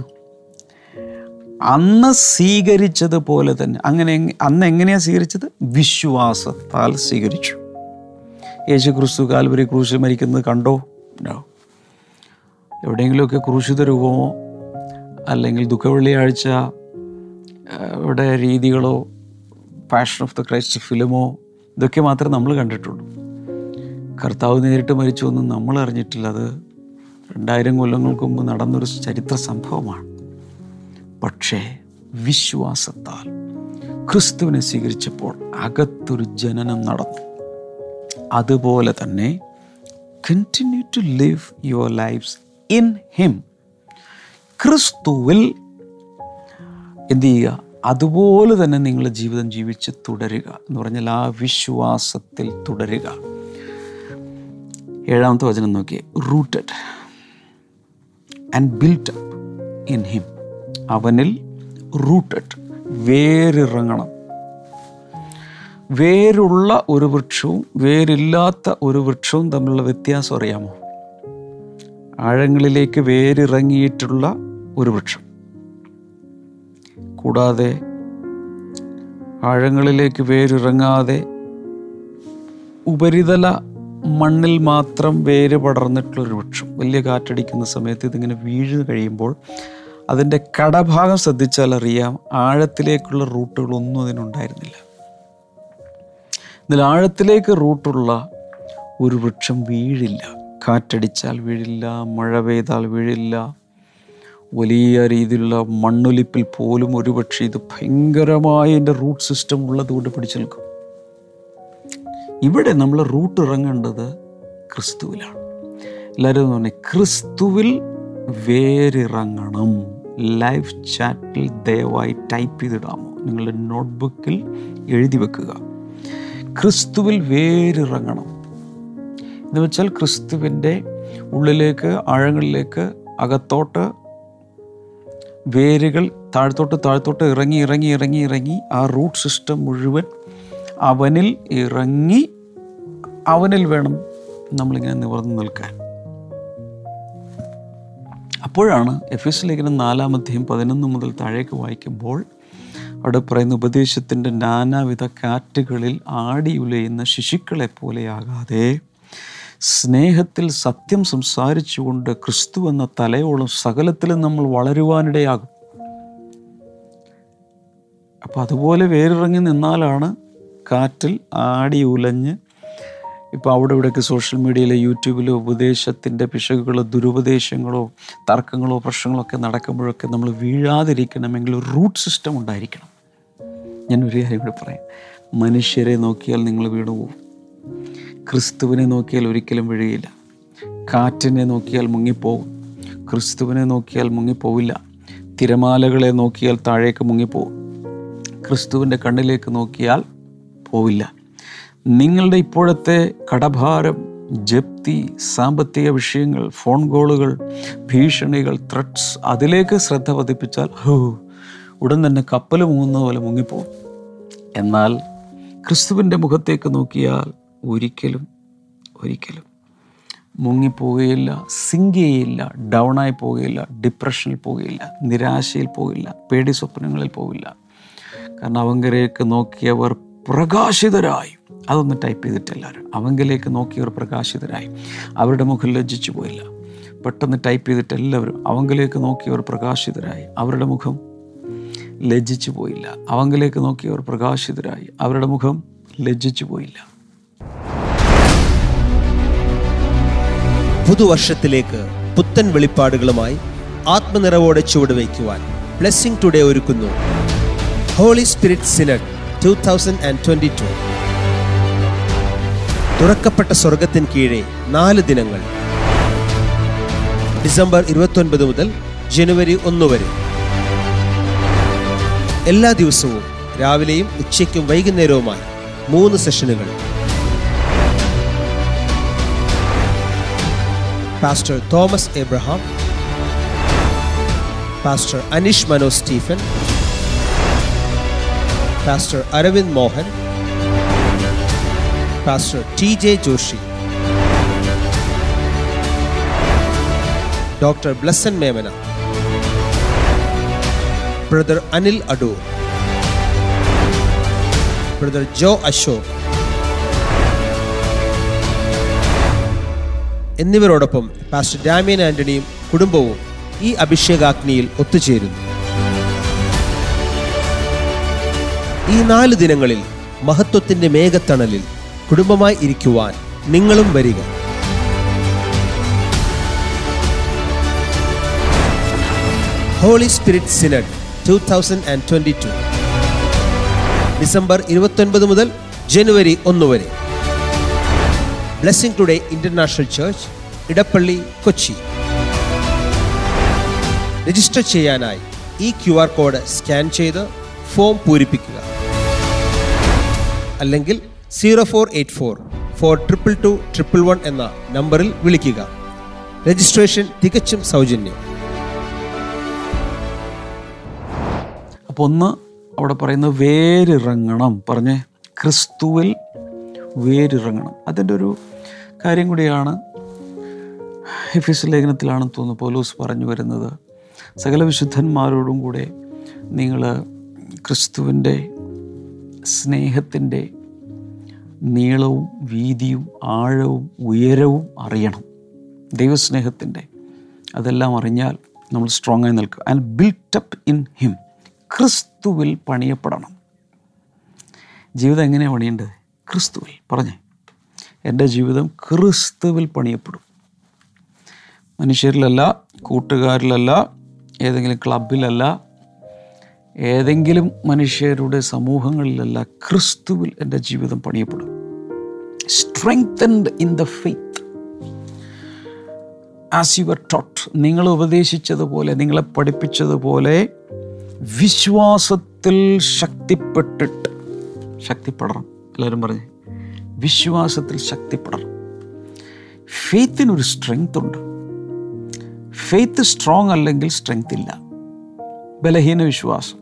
അന്ന് സ്വീകരിച്ചതുപോലെ തന്നെ. അങ്ങനെ അന്ന് എങ്ങനെയാണ് സ്വീകരിച്ചത്? വിശ്വാസത്താൽ സ്വീകരിച്ചു. യേശു ക്രിസ്തു കാൽവരി ക്രൂശിൽ മരിക്കുന്നത് കണ്ടോ? എവിടെയെങ്കിലുമൊക്കെ ക്രൂശിത രൂപമോ അല്ലെങ്കിൽ ദുഃഖവെള്ളിയാഴ്ച ഇവിടെ രീതികളോ പാഷൻ ഓഫ് ദ ക്രൈസ്റ്റ് ഫിലിമോ ഇതൊക്കെ മാത്രമേ നമ്മൾ കണ്ടിട്ടുള്ളൂ. കർത്താവ് നേരിട്ട് മരിച്ചുവെന്നും നമ്മൾ അറിഞ്ഞിട്ടില്ല. അത് 2000 കൊല്ലങ്ങൾക്ക് മുമ്പ് നടന്നൊരു ചരിത്ര സംഭവമാണ്. പക്ഷേ വിശ്വാസത്താൽ ക്രിസ്തുവിനെ സ്വീകരിച്ചപ്പോൾ അകത്തൊരു ജനനം നടന്നു. അതുപോലെ തന്നെ continue to live your lives in Him. ക്രിസ്തുവിൽ എന്ത് ചെയ്യുക, അതുപോലെ തന്നെ നിങ്ങളുടെ ജീവിതം ജീവിച്ച് തുടരുക എന്ന് പറഞ്ഞാൽ ആ വിശ്വാസത്തിൽ തുടരുക. 7th വചനം നോക്കിയേ, rooted and built up in Him. അവനിൽ rooted, വേരിറങ്ങണം. വേരുള്ള ഒരു വൃക്ഷവും വേരില്ലാത്ത ഒരു വൃക്ഷവും തമ്മിലുള്ള വ്യത്യാസം അറിയാമോ? ആഴങ്ങളിലേക്ക് വേരിറങ്ങിയിട്ടുള്ള ഒരു വൃക്ഷം കൂടാതെ ആഴങ്ങളിലേക്ക് വേരിറങ്ങാതെ ഉപരിതല മണ്ണിൽ മാത്രം വേര് പടർന്നിട്ടുള്ളൊരു വൃക്ഷം, വലിയ കാറ്റടിക്കുന്ന സമയത്ത് ഇതിങ്ങനെ വീഴ് കഴിയുമ്പോൾ അതിൻ്റെ കടഭാഗം ശ്രദ്ധിച്ചാൽ അറിയാം, ആഴത്തിലേക്കുള്ള റൂട്ടുകളൊന്നും അതിനുണ്ടായിരുന്നില്ല. എന്നാൽ ആഴത്തിലേക്ക് റൂട്ടുള്ള ഒരു വൃക്ഷം വീഴില്ല, കാറ്റടിച്ചാൽ വീഴില്ല, മഴ പെയ്താൽ വീഴില്ല, വലിയ രീതിയിലുള്ള മണ്ണൊലിപ്പിൽ പോലും ഒരുപക്ഷെ ഇത് ഭയങ്കരമായ എൻ്റെ റൂട്ട് സിസ്റ്റം ഉള്ളതുകൊണ്ട് പിടിച്ചു നിൽക്കും. ഇവിടെ നമ്മൾ റൂട്ട് ഇറങ്ങേണ്ടത് ക്രിസ്തുവിലാണ്. എല്ലാവരും പറഞ്ഞാൽ ക്രിസ്തുവിൽ വേരിറങ്ങണം. ലൈവ് ചാറ്റിൽ ദയവായി ടൈപ്പ് ചെയ്തിടാമോ? നിങ്ങളുടെ നോട്ട്ബുക്കിൽ എഴുതി വെക്കുക, ക്രിസ്തുവിൽ വേരിറങ്ങണം എന്ന് വെച്ചാൽ ക്രിസ്തുവിൻ്റെ ഉള്ളിലേക്ക്, ആഴങ്ങളിലേക്ക്, അകത്തോട്ട് വേരുകൾ താഴത്തോട്ട് താഴത്തോട്ട് ഇറങ്ങി ഇറങ്ങി ഇറങ്ങി ഇറങ്ങി ആ റൂട്ട് സിസ്റ്റം മുഴുവൻ അവനിൽ ഇറങ്ങി അവനിൽ വേണം നമ്മളിങ്ങനെ നിവർന്നു നിൽക്കാൻ. അപ്പോഴാണ് എഫേസ്യ ലേഖനം 4:11 മുതൽ താഴേക്ക് വായിക്കുമ്പോൾ അവിടെ പറയുന്ന, ഉപദേശത്തിൻ്റെ നാനാവിധ കാറ്റുകളിൽ ആടി ഉലയുന്ന ശിശുക്കളെ പോലെയാകാതെ സ്നേഹത്തിൽ സത്യം സംസാരിച്ചുകൊണ്ട് ക്രിസ്തു എന്ന തലയോളം സകലത്തിലും നമ്മൾ വളരുവാനിടയാകും. അപ്പം അതുപോലെ വേരിറങ്ങി നിന്നാലാണ് കാറ്റിൽ ആടി ഉലഞ്ഞ് ഇപ്പോൾ അവിടെ ഇവിടെയൊക്കെ സോഷ്യൽ മീഡിയയിലെ യൂട്യൂബിലെ ഉപദേശത്തിൻ്റെ പിശകുകളോ ദുരുപദേശങ്ങളോ തർക്കങ്ങളോ പ്രശ്നങ്ങളോ ഒക്കെ നടക്കുമ്പോഴൊക്കെ നമ്മൾ വീഴാതിരിക്കണമെങ്കിൽ റൂട്ട് സിസ്റ്റം ഉണ്ടായിരിക്കണം. ഞാൻ ഒരു കാര്യം ഇവിടെ പറയാം, മനുഷ്യരെ നോക്കിയാൽ നിങ്ങൾ വീണു പോകും, ക്രിസ്തുവിനെ നോക്കിയാൽ ഒരിക്കലും വീഴുകയില്ല. കാറ്റിനെ നോക്കിയാൽ മുങ്ങിപ്പോകും, ക്രിസ്തുവിനെ നോക്കിയാൽ മുങ്ങിപ്പോവില്ല. തിരമാലകളെ നോക്കിയാൽ താഴേക്ക് മുങ്ങിപ്പോകും, ക്രിസ്തുവിൻ്റെ കണ്ണിലേക്ക് നോക്കിയാൽ പോവില്ല. നിങ്ങളുടെ ഇപ്പോഴത്തെ കടഭാരം, ജപ്തി, സാമ്പത്തിക വിഷയങ്ങൾ, ഫോൺ കോളുകൾ, ഭീഷണികൾ, ത്രെറ്റ്സ്, അതിലേക്ക് ശ്രദ്ധ പതിപ്പിച്ചാൽ ഉടൻ തന്നെ കപ്പൽ മുങ്ങുന്ന പോലെ മുങ്ങിപ്പോകും. എന്നാൽ ക്രിസ്തുവിൻ്റെ മുഖത്തേക്ക് നോക്കിയാൽ ഒരിക്കലും ഒരിക്കലും മുങ്ങിപ്പോവുകയില്ല, സിങ്ക് ചെയ്യില്ല, ഡൗണായി പോവുകയില്ല, ഡിപ്രഷനിൽ പോവുകയില്ല, നിരാശയിൽ പോവില്ല, പേടി സ്വപ്നങ്ങളിൽ പോവില്ല. കാരണം അവങ്കലേക്ക് നോക്കിയവർ പ്രകാശിതരായി. അതൊന്ന് ടൈപ്പ് ചെയ്തിട്ട് എല്ലാവരും, അവങ്കിലേക്ക് നോക്കിയവർ പ്രകാശിതരായി. അവരുടെ മുഖം ലജ്ജിച്ചു പോയില്ല. പെട്ടെന്ന് ടൈപ്പ് ചെയ്തിട്ട് എല്ലാവരും, അവങ്കിലേക്ക് നോക്കിയവർ പ്രകാശിതരായി, അവരുടെ മുഖം ലജ്ജിച്ചു പോയില്ല. അവങ്കിലേക്ക് നോക്കിയവർ പ്രകാശിതരായി, അവരുടെ മുഖം ലജ്ജിച്ചു പോയില്ല. പുതുവർഷത്തിലേക്ക് പുത്തൻ വെളിപ്പാടുകളുമായി ആത്മനിറവോടെ ചുവടുവയ്ക്കുവാൻ ബ്ലെസ്സിംഗ് ടുഡേ ഒരുക്കുന്നു. Holy Spirit Synod 2022. തുറക്കപ്പെട്ട സ്വർഗത്തിന് കീഴെ 4 ദിനങ്ങൾ, ഡിസംബർ 29 മുതൽ ജനുവരി 1 വരെ. എല്ലാ ദിവസവും രാവിലെയും ഉച്ചയ്ക്കും വൈകുന്നേരവുമായി 3 സെഷനുകൾ. Pastor Thomas Abraham, pastor Aneesh Mano Stephen, pastor Aravind Mohan, pastor T J Joshi, doctor Blesson Memana, brother Anil Adoor, brother Joe Ashok എന്നിവരോടൊപ്പം പാസ്റ്റർ ഡാമിയൻ ആന്റണിയും കുടുംബവും ഈ അഭിഷേകാഗ്നിയിൽ ഒത്തുചേരുന്നു. ഈ 4 ദിനങ്ങളിൽ മഹത്വത്തിൻ്റെ മേഘത്തണലിൽ കുടുംബമായി ഇരിക്കുവാൻ നിങ്ങളും വരിക. ഹോളി സ്പിരിറ്റ് സിനഡ് 2022, ഡിസംബർ 29 മുതൽ ജനുവരി 1 വരെ. Blessing Today International Church, Edappally, Kochi. Register ചെയ്യാനായി ഈ QR കോഡ് സ്കാൻ ചെയ്ത് ഫോം പൂരിപ്പിക്കുക. അല്ലെങ്കിൽ 0484-422-211 എന്ന നമ്പറിൽ വിളിക്കുക. രജിസ്ട്രേഷൻ തികച്ചും സൗജന്യം. അപ്പോൾ ഒന്ന് അവിടെ പറയുന്നത് വേരിറങ്ങണം, പറഞ്ഞേ, ക്രിസ്തുവിൽ വേരിറങ്ങണം. അതിൻ്റെ ഒരു കാര്യം കൂടിയാണ് എഫേസ്യ ലേഖനത്തിലാണെന്ന് തോന്നുന്നു പൗലോസ് പറഞ്ഞു വരുന്നത്. സകല വിശുദ്ധന്മാരോടും കൂടെ നിങ്ങൾ ക്രിസ്തുവിൻ്റെ സ്നേഹത്തിൻ്റെ നീളവും വീതിയും ആഴവും ഉയരവും അറിയണം. ദൈവസ്നേഹത്തിൻ്റെ അതെല്ലാം അറിഞ്ഞാൽ നമ്മൾ സ്ട്രോങ് ആയി നിൽക്കും. And built up in him, ക്രിസ്തുവിൽ പണിയപ്പെടണം. ജീവിതം എങ്ങനെയാണ് പണിയേണ്ടത്? ക്രിസ്തുവിൽ. പറഞ്ഞേ, എൻ്റെ ജീവിതം ക്രിസ്തുവിൽ പണിയപ്പെടും. മനുഷ്യരിലല്ല, കൂട്ടുകാരിലല്ല, ഏതെങ്കിലും ക്ലബിലല്ല, ഏതെങ്കിലും മനുഷ്യരുടെ സമൂഹങ്ങളിലല്ല, ക്രിസ്തുവിൽ എൻ്റെ ജീവിതം പണിയപ്പെടും. Strengthened in the faith as you were taught. നിങ്ങൾ ഉപദേശിച്ചതുപോലെ, നിങ്ങളെ പഠിപ്പിച്ചതുപോലെ വിശ്വാസത്തിൽ ശക്തിപ്പെട്ടിട്ട്, ശക്തിപ്പെടണം. എല്ലാവരും പറഞ്ഞേ, വിശ്വാസത്തിൽ ശക്തിപ്പെടണം. ഫെയ്ത്തിനൊരു സ്ട്രെങ്ത് ഉണ്ട്. ഫെയ്ത്ത് സ്ട്രോങ് അല്ലെങ്കിൽ സ്ട്രെങ്ത് ഇല്ല. ബലഹീന വിശ്വാസം.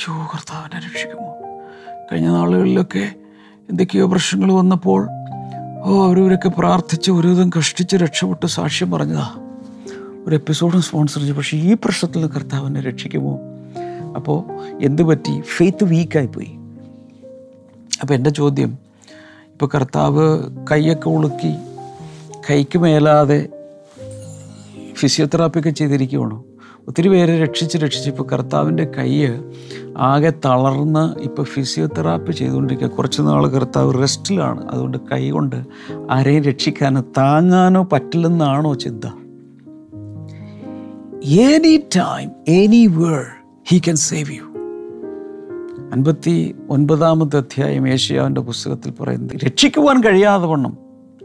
ശോ, കർത്താവിനെ രക്ഷിക്കുമോ? കഴിഞ്ഞ നാളുകളിലൊക്കെ എന്തൊക്കെയോ പ്രശ്നങ്ങൾ വന്നപ്പോൾ അവരവരൊക്കെ പ്രാർത്ഥിച്ച് ഒരു വിധം കഷ്ടിച്ച് രക്ഷപ്പെട്ട് സാക്ഷ്യം പറഞ്ഞതാണ്. ഒരു എപ്പിസോഡും സ്പോൺസർ ചെയ്തു. പക്ഷേ ഈ പ്രശ്നത്തിൽ കർത്താവിനെ രക്ഷിക്കുമോ? അപ്പോൾ എന്തു പറ്റി? ഫെയ്ത്ത് വീക്കായിപ്പോയി. അപ്പോൾ എൻ്റെ ചോദ്യം, ഇപ്പോൾ കർത്താവ് കൈയൊക്കെ ഉളുക്കി, കൈക്ക് മേലാതെ ഫിസിയോതെറാപ്പിയൊക്കെ ചെയ്തിരിക്കുകയാണോ? ഒത്തിരി പേരെ രക്ഷിച്ച് ഇപ്പോൾ കർത്താവിൻ്റെ കൈ ആകെ തളർന്ന് ഇപ്പോൾ ഫിസിയോതെറാപ്പി ചെയ്തുകൊണ്ടിരിക്കുക. കുറച്ച് നാൾ കർത്താവ് റെസ്റ്റിലാണ്. അതുകൊണ്ട് കൈ കൊണ്ട് ആരെയും രക്ഷിക്കാനോ താങ്ങാനോ പറ്റില്ലെന്നാണോ ചിന്ത? Any time anywhere he can save you. 59 അധ്യായം ഏശയ്യാവിൻ്റെ പുസ്തകത്തിൽ പറയുന്നത്, രക്ഷിക്കുവാൻ കഴിയാതെ വണ്ണം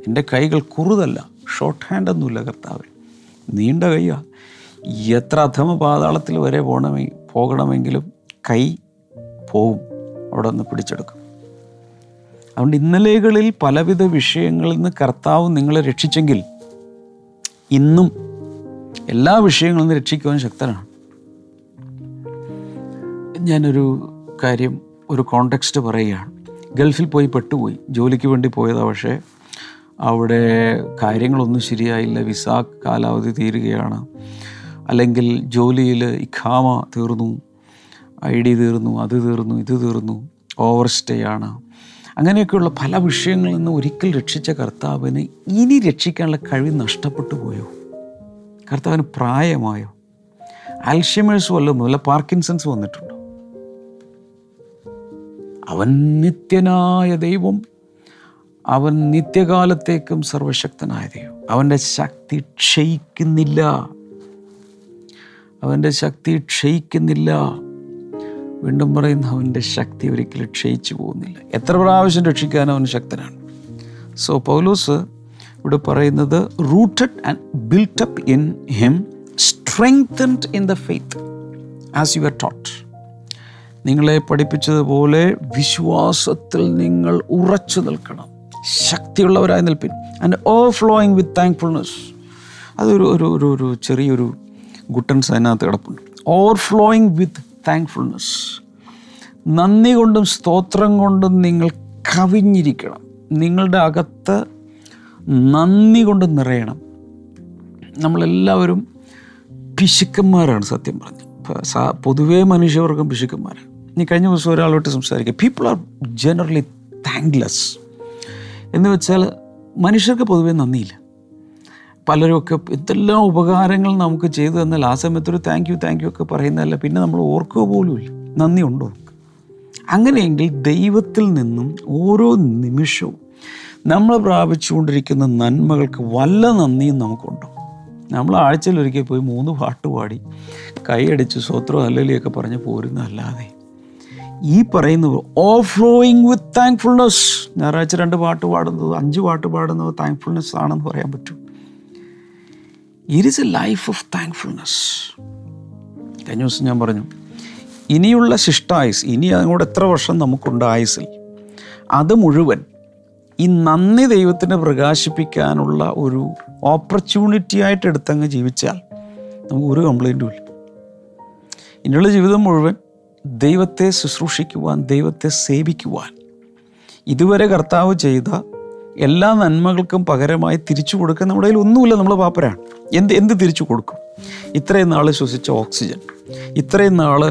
എൻ്റെ കൈകൾ കുറുതല്ല, ഷോർട്ട് ഹാൻഡ് ഒന്നുമില്ല കർത്താവ്, നീണ്ട കൈയാ. എത്ര അധമ പാതാളത്തിൽ വരെ പോകണമെങ്കിലും കൈ പോവും, അവിടെ ഒന്ന് പിടിച്ചെടുക്കും. അതുകൊണ്ട് ഇന്നലകളിൽ പലവിധ വിഷയങ്ങളിൽ നിന്ന് കർത്താവ് നിങ്ങളെ രക്ഷിച്ചെങ്കിൽ ഇന്നും എല്ലാ വിഷയങ്ങളിൽ നിന്ന് രക്ഷിക്കുവാൻ ശക്തനാണ്. ഞാനൊരു കാര്യം, ഒരു കോണ്ടെക്സ്റ്റ് പറയുകയാണ്. ഗൾഫിൽ പോയി പെട്ടുപോയി, ജോലിക്ക് വേണ്ടി പോയതാണ്. പക്ഷേ അവിടെ കാര്യങ്ങളൊന്നും ശരിയായില്ല, വിസ കാലാവധി തീരുകയാണ്, അല്ലെങ്കിൽ ജോലിയിൽ ഇഖാമ തീർന്നു, ID തീർന്നു, അത് തീർന്നു, ഇത് തീർന്നു, ഓവർ സ്റ്റേ ആണ്. അങ്ങനെയൊക്കെയുള്ള പല വിഷയങ്ങളിൽ നിന്ന് ഒരിക്കൽ രക്ഷിച്ച കർത്താവിന് ഇനി രക്ഷിക്കാനുള്ള കഴിവ് നഷ്ടപ്പെട്ടു പോയോ? കർത്താവിന് പ്രായമായോ? ആൽഷൈമേഴ്സ് വല്ലതുമല്ല, പാർക്കിൻസൺസ് വന്നിട്ടുണ്ടോ? അവൻ നിത്യനായ ദൈവം, അവൻ നിത്യകാലത്തേക്കും സർവശക്തനായ ദൈവം. അവൻ്റെ ശക്തി ക്ഷയിക്കുന്നില്ല, അവൻ്റെ ശക്തി ക്ഷയിക്കുന്നില്ല. വീണ്ടും പറയുന്നു, അവൻ്റെ ശക്തി ഒരിക്കലും ക്ഷയിച്ചു പോകുന്നില്ല. എത്ര പ്രാവശ്യം രക്ഷിക്കാൻ അവൻ ശക്തനാണ്. സോ പൗലോസ് ഇവിടെ പറയുന്നത്, rooted and built up in him, strengthened in the faith as you are taught. നിങ്ങളെ പഠിപ്പിച്ചതുപോലെ വിശ്വാസത്തിൽ നിങ്ങൾ ഉറച്ചു നിൽക്കണം, ശക്തിയുള്ളവരായി നിൽപ്പിൻ. And overflowing with thankfulness. അതൊരു ഒരു ഒരു ചെറിയൊരു ഗുട്ടൻസ് അതിനകത്ത് കിടപ്പുണ്ട്. Overflowing with thankfulness. നന്ദി കൊണ്ടും സ്തോത്രം കൊണ്ടും നിങ്ങൾ കവിഞ്ഞിരിക്കണം. നിങ്ങളുടെ അകത്ത് നന്ദി കൊണ്ട് നിറയണം. നമ്മളെല്ലാവരും പിശുക്കന്മാരാണ് സത്യം പറഞ്ഞത്. പൊതുവേ മനുഷ്യവർക്കും പിശുക്കന്മാരാണ്. ഇനി കഴിഞ്ഞ ദിവസം ഒരാളോട്ട് സംസാരിക്കുക, പീപ്പിൾ ആർ ജനറലി താങ്ക്ലെസ് എന്ന് വെച്ചാൽ മനുഷ്യർക്ക് പൊതുവേ നന്ദിയില്ല. പലരുമൊക്കെ എന്തെല്ലാം ഉപകാരങ്ങൾ നമുക്ക് ചെയ്തു തന്നാൽ ആ സമയത്തൊരു താങ്ക് യു ഒക്കെ പറയുന്നതല്ല, പിന്നെ നമ്മൾ ഓർക്കുക പോലുമില്ല. നന്ദി ഉണ്ടോ? അങ്ങനെയെങ്കിൽ ദൈവത്തിൽ നിന്നും ഓരോ നിമിഷവും നമ്മൾ പ്രാപിച്ചുകൊണ്ടിരിക്കുന്ന നന്മകൾക്ക് വല്ല നന്ദിയും നമുക്കുണ്ടോ? നമ്മൾ ആഴ്ചയിലൊരിക്കൽ പോയി 3 പാട്ട് പാടി കൈയടിച്ച് സ്വോത്രവും ഹല്ലേലൂയയൊക്കെ പറഞ്ഞ് പോരുന്നതല്ലാതെ ഈ പറയുന്നത് ഓഫ് ഫ്ലോയിങ് വിത്ത് താങ്ക്ഫുൾനെസ്. ഞായറാഴ്ച 5 പാട്ട് പാടുന്നത് താങ്ക്ഫുൾനെസ് ആണെന്ന് പറയാൻ പറ്റും. It is a life of thankfulness. കഴിഞ്ഞ ദിവസം ഞാൻ പറഞ്ഞു, ഇനിയുള്ള ശിഷ്ടായുസ്, ഇനി അങ്ങോട്ട് എത്ര വർഷം നമുക്കുണ്ട് ആയുസിൽ, അത് മുഴുവൻ ഈ നന്ദി ദൈവത്തിന് പ്രകാശിപ്പിക്കാനുള്ള ഒരു ഓപ്പർച്യൂണിറ്റി ആയിട്ട് എടുത്തങ്ങ് ജീവിച്ചാൽ നമുക്ക് ഒരു കംപ്ലൈൻറ്റും ഇല്ല. ഇനിയുള്ള ജീവിതം മുഴുവൻ ദൈവത്തെ ശുശ്രൂഷിക്കുവാൻ, ദൈവത്തെ സേവിക്കുവാൻ, ഇതുവരെ കർത്താവ് ചെയ്ത എല്ലാ നന്മകൾക്കും പകരമായി തിരിച്ചു കൊടുക്കാൻ നമ്മുടെ കയ്യിൽ ഒന്നുമില്ല. നമ്മൾ പാപ്പരാണ്. എന്ത് തിരിച്ചു കൊടുക്കും? ഇത്രയും നാൾ ശ്വസിച്ച ഓക്സിജൻ, ഇത്രയും നാൾ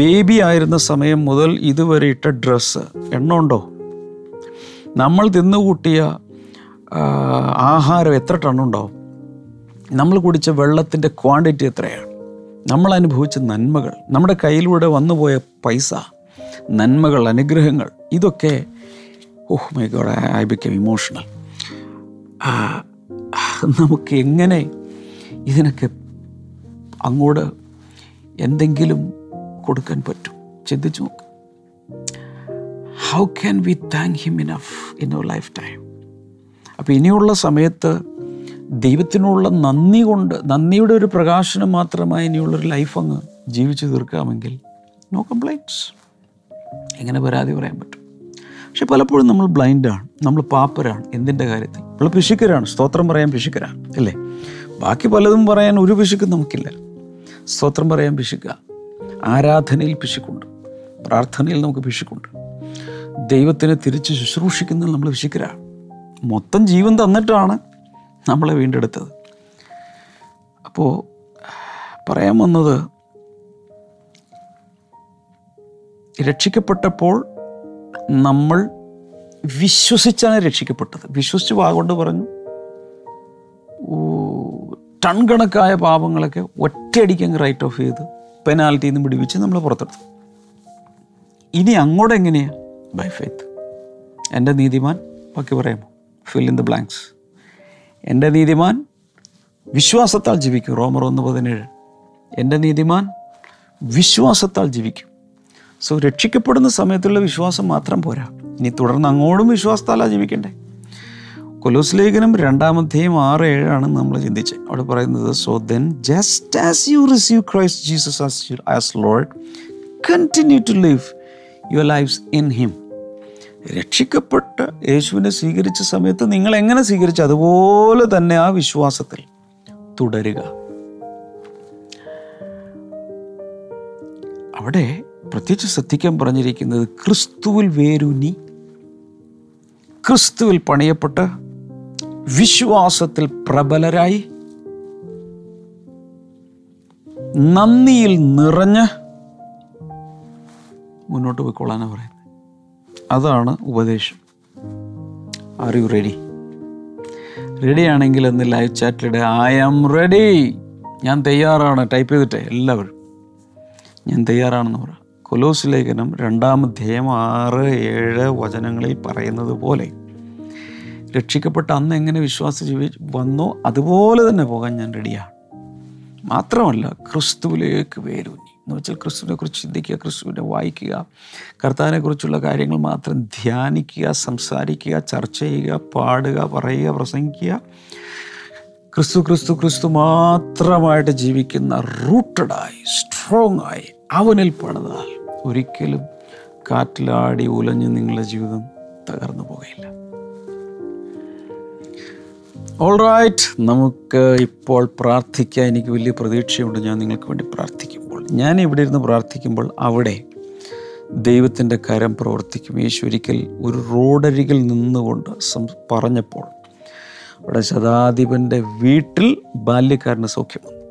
ബേബി ആയിരുന്ന സമയം മുതൽ ഇതുവരെ ഇട്ട ഡ്രസ്സ് എണ്ണമുണ്ടോ? നമ്മൾ തിന്നുകൂട്ടിയ ആഹാരം എത്ര ടണ്ണുണ്ടാവും? നമ്മൾ കുടിച്ച വെള്ളത്തിൻ്റെ ക്വാണ്ടിറ്റി എത്രയാണ്? നമ്മൾ അനുഭവിച്ച നന്മകൾ, നമ്മുടെ കയ്യിലൂടെ വന്നുപോയ പൈസ, നന്മകൾ, അനുഗ്രഹങ്ങൾ, ഇതൊക്കെ oh my God, I become emotional. നമുക്ക് എങ്ങനെ ഇതിനൊക്കെ അങ്ങോട്ട് എന്തെങ്കിലും കൊടുക്കാൻ പറ്റും? ചിന്തിച്ചു നോക്ക്. How can we thank him enough in our lifetime? അപ്പോൾ ഇനിയുള്ള സമയത്ത് ദൈവത്തിനുള്ള നന്ദി കൊണ്ട്, നന്ദിയുടെ ഒരു പ്രകാശനം മാത്രമായി ഇനിയുള്ളൊരു ലൈഫ് അങ്ങ് ജീവിച്ചു തീർക്കാമെങ്കിൽ നോ കംപ്ലൈൻറ്റ്സ്. എങ്ങനെ പരാതി പറയാൻ പറ്റും? പക്ഷെ പലപ്പോഴും നമ്മൾ ബ്ലൈൻഡാണ്, നമ്മൾ പാപ്പരാണ്. എന്തിൻ്റെ കാര്യത്തിൽ നമ്മൾ പിശുക്കരാണ്. സ്തോത്രം പറയാൻ പിശുക്കരാണ്, അല്ലേ? ബാക്കി പലതും പറയാൻ ഒരു പിശുക്കും നമുക്കില്ല. സ്തോത്രം പറയാൻ പിശുക്കുക, ആരാധനയിൽ പിശുക്കുണ്ട്, പ്രാർത്ഥനയിൽ നമുക്ക് പിശുക്കുണ്ട്, ദൈവത്തിനെ തിരിച്ച് ശുശ്രൂഷിക്കുന്നതിൽ നമ്മൾ പിശുക്കരാണ്. മൊത്തം ജീവൻ തന്നിട്ടാണ് നമ്മളെ വീണ്ടെടുത്തത്. അപ്പോൾ പറയാൻ വന്നത്, രക്ഷിക്കപ്പെട്ടപ്പോൾ നമ്മൾ വിശ്വസിച്ചാണ് രക്ഷിക്കപ്പെട്ടത്. വിശ്വസിച്ച് വാഗോണ്ട് പറഞ്ഞു, ടൺ കണക്കായ പാപങ്ങളൊക്കെ ഒറ്റയടിക്കങ്ങ് റൈറ്റ് ഓഫ് ചെയ്ത് പെനാൽറ്റിയിൽ നിന്ന് പിടിപ്പിച്ച് നമ്മൾ പുറത്തെടുത്തു. ഇനി അങ്ങോട്ട് എങ്ങനെയാണ്? By faith. എൻ്റെ നീതിമാൻ, ബാക്കി പറയാമോ? Fill in the blanks. എൻ്റെ നീതിമാൻ വിശ്വാസത്താൽ ജീവിക്കും, റോമർ 1:17. എൻ്റെ നീതിമാൻ വിശ്വാസത്താൽ ജീവിക്കും. സോ രക്ഷിക്കപ്പെടുന്ന സമയത്തുള്ള വിശ്വാസം മാത്രം പോരാ, ഇനി തുടർന്ന് അങ്ങോട്ടും വിശ്വാസത്താലാണ് ജീവിക്കണ്ടേ. കൊലോസ്ലേഖനം 2:6-7 നമ്മൾ ചിന്തിച്ചത്. അവിടെ പറയുന്നത്, so then just as you receive Christ Jesus as Lord continue to live your lives in him. രക്ഷിക്കപ്പെട്ട് യേശുവിനെ സ്വീകരിച്ച സമയത്ത് നിങ്ങൾ എങ്ങനെ സ്വീകരിച്ചു, അതുപോലെ തന്നെ ആ വിശ്വാസത്തിൽ തുടരുക. അവിടെ പ്രത്യേകിച്ച് ശ്രദ്ധിക്കാൻ പറഞ്ഞിരിക്കുന്നത്, ക്രിസ്തുവിൽ വേരൂന്നി, ക്രിസ്തുവിൽ പണിയപ്പെട്ട്, വിശ്വാസത്തിൽ പ്രബലരായി, നന്ദിയിൽ നിറഞ്ഞ് മുന്നോട്ട് പോയിക്കൊള്ളാനാണ് പറയുന്നത്. അതാണ് ഉപദേശം. Are you ready? റെഡിയാണെങ്കിൽ എന്ന് ലൈവ് ചാറ്റിലിടെ ഐ ആം റെഡി, ഞാൻ തയ്യാറാണ് ടൈപ്പ് ചെയ്തിട്ടേ എല്ലാവരും ഞാൻ തയ്യാറാണെന്ന് പറയാം. കൊലോസ്ലേഖനം 2:6-7 പറയുന്നത് പോലെ രക്ഷിക്കപ്പെട്ട അന്ന് എങ്ങനെ വിശ്വാസം വന്നോ അതുപോലെ തന്നെ പോകാൻ ഞാൻ റെഡിയാണ്. മാത്രമല്ല ക്രിസ്തുവിലേക്ക് വേരൂന്നി എന്ന് വെച്ചാൽ ക്രിസ്തുവിനെ കുറിച്ച് ചിന്തിക്കുക, ക്രിസ്തുവിനെ വായിക്കുക, കർത്താവിനെ കുറിച്ചുള്ള കാര്യങ്ങൾ മാത്രം ധ്യാനിക്കുക, സംസാരിക്കുക, ചർച്ച ചെയ്യുക, പാടുക, പറയുക, പ്രസംഗിക്കുക, ക്രിസ്തു ക്രിസ്തു ക്രിസ്തു മാത്രമായിട്ട് ജീവിക്കുന്ന, റൂട്ടഡായി സ്ട്രോങ് ആയി അവനിൽ പണിതാൽ ഒരിക്കലും കാറ്റിലാടി ഉലഞ്ഞ് നിങ്ങളുടെ ജീവിതം തകർന്നു പോകയില്ല. ഓൾ റൈറ്റ്, നമുക്ക് ഇപ്പോൾ പ്രാർത്ഥിക്കാൻ എനിക്ക് വലിയ പ്രതീക്ഷയുണ്ട്. ഞാൻ നിങ്ങൾക്ക് വേണ്ടി പ്രാർത്ഥിക്കുമ്പോൾ, ഞാൻ ഇവിടെ ഇരുന്ന് പ്രാർത്ഥിക്കുമ്പോൾ അവിടെ ദൈവത്തിൻ്റെ കരം പ്രവർത്തിക്കും. യേശു ഒരിക്കൽ ഒരു റോഡരികിൽ നിന്നുകൊണ്ട് പറഞ്ഞപ്പോൾ അവിടെ ശതാധിപൻ്റെ വീട്ടിൽ ബാല്യക്കാരന് സൗഖ്യം വന്നു.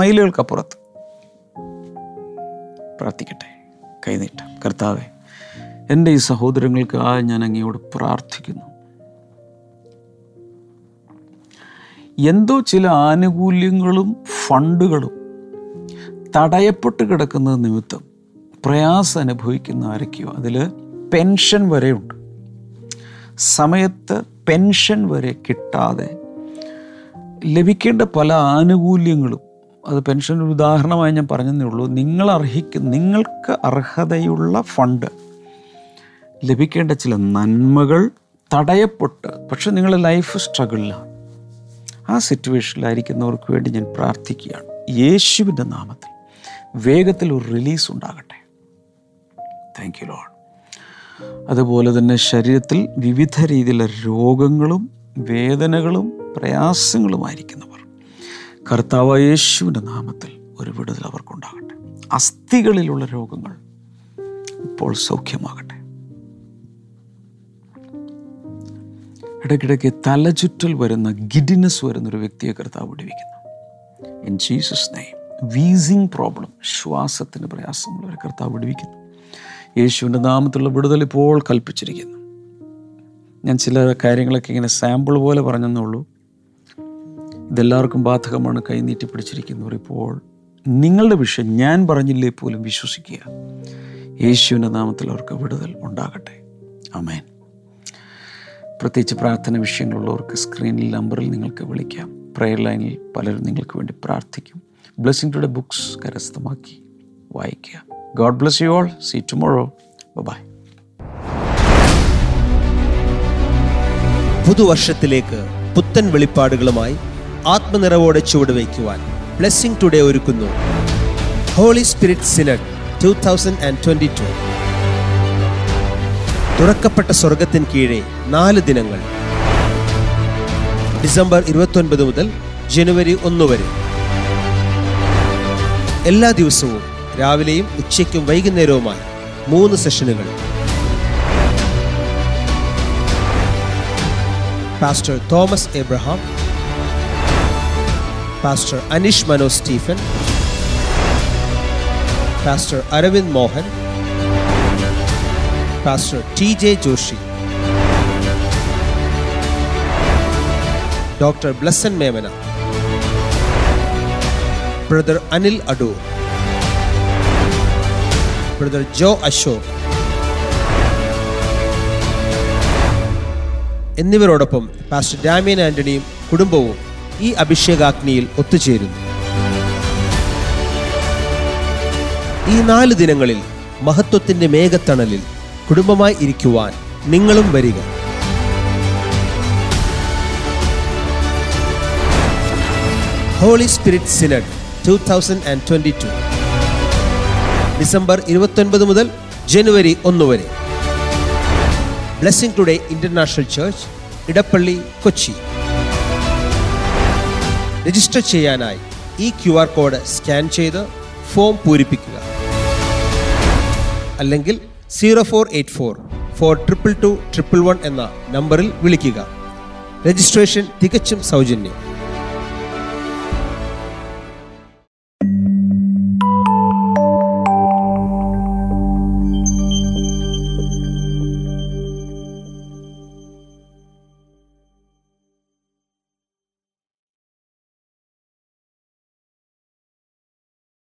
മൈലുകൾക്കപ്പുറത്ത് പ്രാർത്ഥിക്കട്ടെ. കൈനീട്ടാം. കർത്താവേ, എൻ്റെ ഈ സഹോദരങ്ങൾക്കായി ഞാൻ അങ്ങയോട് പ്രാർത്ഥിക്കുന്നു. എന്തോ ചില ആനുകൂല്യങ്ങളും ഫണ്ടുകളും തടയപ്പെട്ട് കിടക്കുന്നത് നിമിത്തം പ്രയാസം അനുഭവിക്കുന്ന ആരൊക്കെയോ, അതിൽ പെൻഷൻ വരെയുണ്ട്. സമയത്ത് പെൻഷൻ വരെ കിട്ടാതെ ലഭിക്കേണ്ട പല ആനുകൂല്യങ്ങളും അത് പെൻഷനൊരു ഉദാഹരണമായി ഞാൻ പറഞ്ഞതേ ഉള്ളൂ. നിങ്ങൾക്ക് അർഹതയുള്ള ഫണ്ട് ലഭിക്കേണ്ട ചില നന്മകൾ തടയപ്പെട്ട്, പക്ഷെ നിങ്ങൾ ലൈഫ് സ്ട്രഗിളിലാണ്. ആ സിറ്റുവേഷനിലായിരിക്കുന്നവർക്ക് വേണ്ടി ഞാൻ പ്രാർത്ഥിക്കുകയാണ്, യേശുവിൻ്റെ നാമത്തിൽ വേഗത്തിൽ ഒരു റിലീസ് ഉണ്ടാകട്ടെ. Thank you Lord. അതുപോലെ തന്നെ ശരീരത്തിൽ വിവിധ രീതിയിലുള്ള രോഗങ്ങളും വേദനകളും പ്രയാസങ്ങളുമായിരിക്കുന്നവർ, കർത്താവായ യേശുവിൻ്റെ നാമത്തിൽ ഒരു വിടുതൽ അവർക്കുണ്ടാകട്ടെ. അസ്ഥികളിലുള്ള രോഗങ്ങൾ ഇപ്പോൾ സൗഖ്യമാകട്ടെ. ഇടയ്ക്കിടയ്ക്ക് തലചുറ്റൽ വരുന്ന, ഗിഡിനെസ് വരുന്നൊരു വ്യക്തിയെ കർത്താവ് വിടുവിക്കുന്നു in Jesus name. Wheezing problem, ശ്വാസത്തിന് പ്രയാസമുള്ളവരെ കർത്താവ് വിടുവിക്കുന്നു യേശുവിൻ്റെ നാമത്തിലുള്ള വിടുതൽ ഇപ്പോൾ കൽപ്പിച്ചിരിക്കുന്നു. ഞാൻ ചില കാര്യങ്ങളൊക്കെ ഇങ്ങനെ സാമ്പിൾ പോലെ പറഞ്ഞെന്നുള്ളൂ. ഇതെല്ലാവർക്കും ബാധകമാണ്. കൈനീട്ടി പിടിച്ചിരിക്കുന്നവർ ഇപ്പോൾ നിങ്ങളുടെ വിഷയം ഞാൻ പറഞ്ഞില്ലേ പോലും വിശ്വസിക്കുക. യേശുവിൻ്റെ നാമത്തിൽ അവർക്ക് വിടുതൽ ഉണ്ടാകട്ടെ. ആമേൻ. പ്രത്യേകിച്ച് പ്രാർത്ഥന വിഷയങ്ങളുള്ളവർക്ക് സ്ക്രീനിൽ നമ്പറിൽ നിങ്ങൾക്ക് വിളിക്കാം. പ്രെയർ ലൈനിൽ പലരും നിങ്ങൾക്ക് വേണ്ടി പ്രാർത്ഥിക്കും. ബ്ലെസ്സിംഗ് ടുഡേ ബുക്സ് കരസ്ഥമാക്കി വായിക്കുക. God bless you all. See you tomorrow. Bye. പുതുവർഷത്തിലേക്ക് പുത്തൻ വെളിപ്പാടുകളുമായി ആത്മനിറവോടെ ചുവടുവയ്ക്കുവാൻ ബ്ലെസ്സിംഗ് ടുഡേ ഒരുക്കുന്നു ഹോളി സ്പിരിറ്റ് സിനഡ് 2022. തുറക്കപ്പെട്ട സ്വർഗത്തിന് കീഴെ 4 ദിനങ്ങൾ, ഡിസംബർ 29 മുതൽ ജനുവരി 1 വരെ. എല്ലാ ദിവസവും രാവിലെയും ഉച്ചയ്ക്കും വൈകുന്നേരവുമായി 3 സെഷനുകൾ. Pastor Thomas Abraham, pastor Aneesh Mano Stephen, pastor Aravind Mohan, pastor T J Joshi, doctor Blesson Memana, brother Anil Adoor, brother Joe Ashok എന്നിവരോടൊപ്പം പാസ്റ്റർ ഡാമിയൻ ആന്റണിയും കുടുംബവും ഈ അഭിഷേകാഗ്നിയിൽ ഒത്തുചേരുന്നു. ഈ 4 ദിനങ്ങളിൽ മഹത്വത്തിന്റെ മേഘത്തണലിൽ കുടുംബമായി ഇരിക്കുവാൻ നിങ്ങളും വരിക. ഹോളി സ്പിരിറ്റ് സിനഡ് 2022, ഡിസംബർ 29 മുതൽ ജനുവരി 1 വരെ. Blessing today international church, Edappally, Kochi. Register ചെയ്യാനായി ഈ QR കോഡ് സ്കാൻ ചെയ്ത് ഫോം പൂരിപ്പിക്കുക, അല്ലെങ്കിൽ 0484 4222 111 എന്ന നമ്പറിൽ വിളിക്കുക. രജിസ്ട്രേഷൻ തികച്ചും സൗജന്യം.